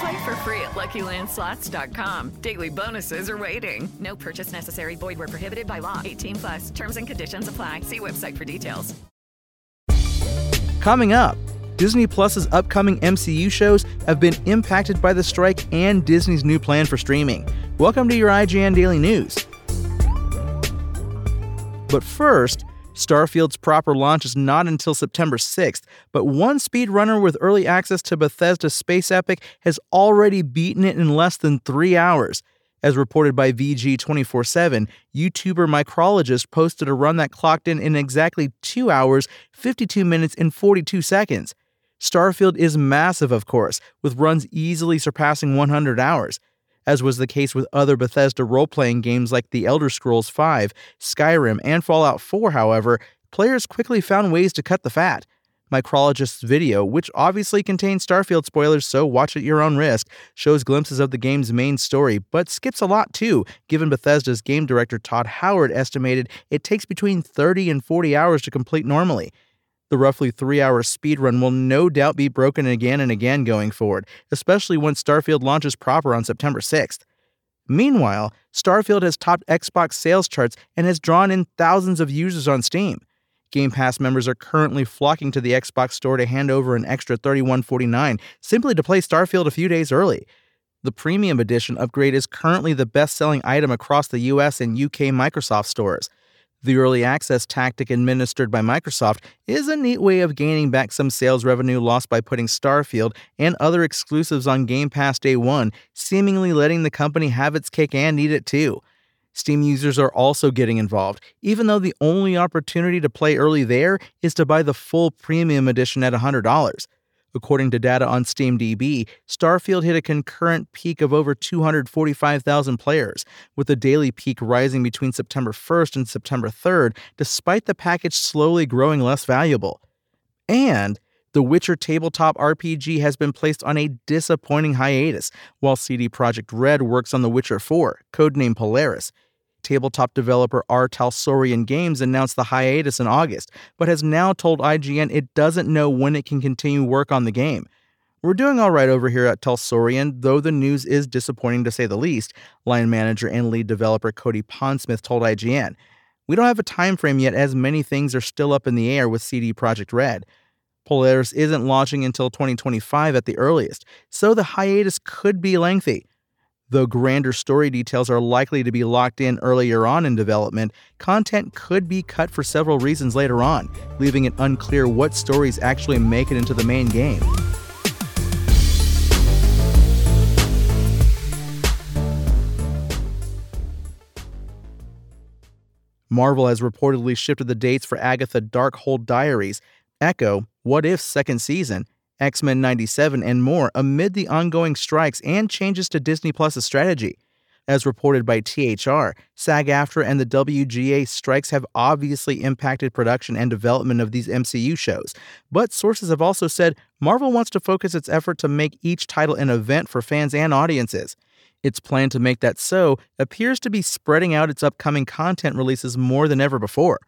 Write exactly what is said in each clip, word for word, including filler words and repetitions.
Play for free at Lucky Land Slots dot com. Daily bonuses are waiting. No purchase necessary. Void where prohibited by law. eighteen plus. Terms and conditions apply. See website for details. Coming up, Disney Plus's upcoming M C U shows have been impacted by the strike and Disney's new plan for streaming. Welcome to your I G N Daily News. But first, Starfield's proper launch is not until September sixth, but one speedrunner with early access to Bethesda's space epic has already beaten it in less than three hours. As reported by V G two forty-seven, YouTuber Micrologist posted a run that clocked in in exactly two hours, fifty-two minutes, and forty-two seconds. Starfield is massive, of course, with runs easily surpassing one hundred hours. As was the case with other Bethesda role-playing games like The Elder Scrolls V, Skyrim, and Fallout four, however, players quickly found ways to cut the fat. Micrologist's video, which obviously contains Starfield spoilers, so watch at your own risk, shows glimpses of the game's main story, but skips a lot too, given Bethesda's game director Todd Howard estimated it takes between thirty and forty hours to complete normally. The roughly three-hour speedrun will no doubt be broken again and again going forward, especially once Starfield launches proper on September sixth. Meanwhile, Starfield has topped Xbox sales charts and has drawn in thousands of users on Steam. Game Pass members are currently flocking to the Xbox store to hand over an extra thirty-one dollars and forty-nine cents simply to play Starfield a few days early. The Premium Edition upgrade is currently the best-selling item across the U S and U K Microsoft stores. The early access tactic administered by Microsoft is a neat way of gaining back some sales revenue lost by putting Starfield and other exclusives on Game Pass day one, seemingly letting the company have its cake and eat it too. Steam users are also getting involved, even though the only opportunity to play early there is to buy the full Premium Edition at one hundred dollars. According to data on SteamDB, Starfield hit a concurrent peak of over two hundred forty-five thousand players, with the daily peak rising between September first and September third, despite the package slowly growing less valuable. And The Witcher tabletop R P G has been placed on a disappointing hiatus, while C D Projekt Red works on The Witcher four, codenamed Polaris. Tabletop developer R. Talsorian Games announced the hiatus in August, but has now told I G N it doesn't know when it can continue work on the game. We're doing all right over here at Talsorian, though the news is disappointing to say the least, line manager and lead developer Cody Pondsmith told I G N. We don't have a time frame yet, as many things are still up in the air with C D Projekt Red. Polaris isn't launching until twenty twenty-five at the earliest, so the hiatus could be lengthy. Though grander story details are likely to be locked in earlier on in development, content could be cut for several reasons later on, leaving it unclear what stories actually make it into the main game. Marvel has reportedly shifted the dates for Agatha Darkhold Diaries, Echo, What If's second season, X-Men ninety-seven, and more amid the ongoing strikes and changes to Disney Plus' strategy. As reported by T H R, SAG-AFTRA and the W G A strikes have obviously impacted production and development of these M C U shows, but sources have also said Marvel wants to focus its effort to make each title an event for fans and audiences. Its plan to make that so appears to be spreading out its upcoming content releases more than ever before.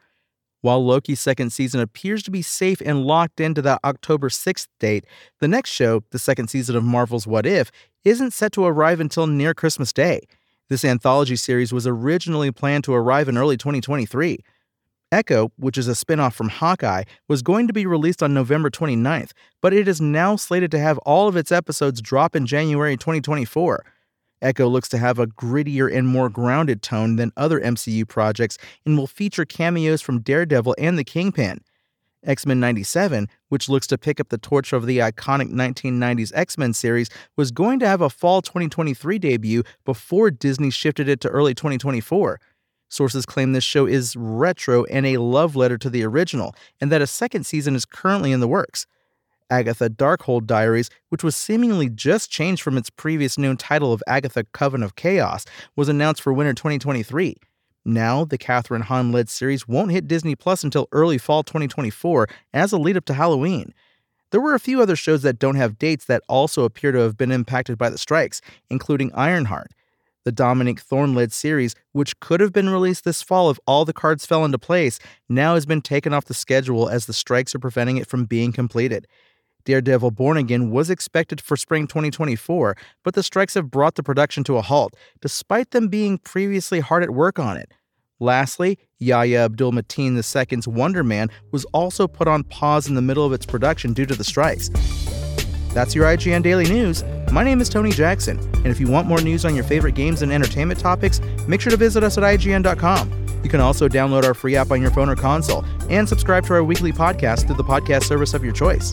While Loki's second season appears to be safe and locked into that October sixth date, the next show, the second season of Marvel's What If, isn't set to arrive until near Christmas Day. This anthology series was originally planned to arrive in early twenty twenty-three. Echo, which is a spin-off from Hawkeye, was going to be released on November twenty-ninth, but it is now slated to have all of its episodes drop in January twenty twenty-four. Echo looks to have a grittier and more grounded tone than other M C U projects and will feature cameos from Daredevil and the Kingpin. X-Men ninety-seven, which looks to pick up the torch of the iconic nineteen nineties X-Men series, was going to have a fall twenty twenty-three debut before Disney shifted it to early twenty twenty-four. Sources claim this show is retro and a love letter to the original, and that a second season is currently in the works. Agatha Darkhold Diaries, which was seemingly just changed from its previous known title of Agatha Coven of Chaos, was announced for winter twenty twenty-three. Now, the Kathryn Hahn-led series won't hit Disney Plus until early fall twenty twenty-four as a lead-up to Halloween. There were a few other shows that don't have dates that also appear to have been impacted by the strikes, including Ironheart, the Dominic Thorne-led series, which could have been released this fall if all the cards fell into place, now has been taken off the schedule as the strikes are preventing it from being completed. Daredevil Born Again was expected for spring twenty twenty-four, but the strikes have brought the production to a halt, despite them being previously hard at work on it. Lastly, Yahya Abdul-Mateen the second's Wonder Man was also put on pause in the middle of its production due to the strikes. That's your I G N Daily News. My name is Tony Jackson, and if you want more news on your favorite games and entertainment topics, make sure to visit us at I G N dot com. You can also download our free app on your phone or console and subscribe to our weekly podcast through the podcast service of your choice.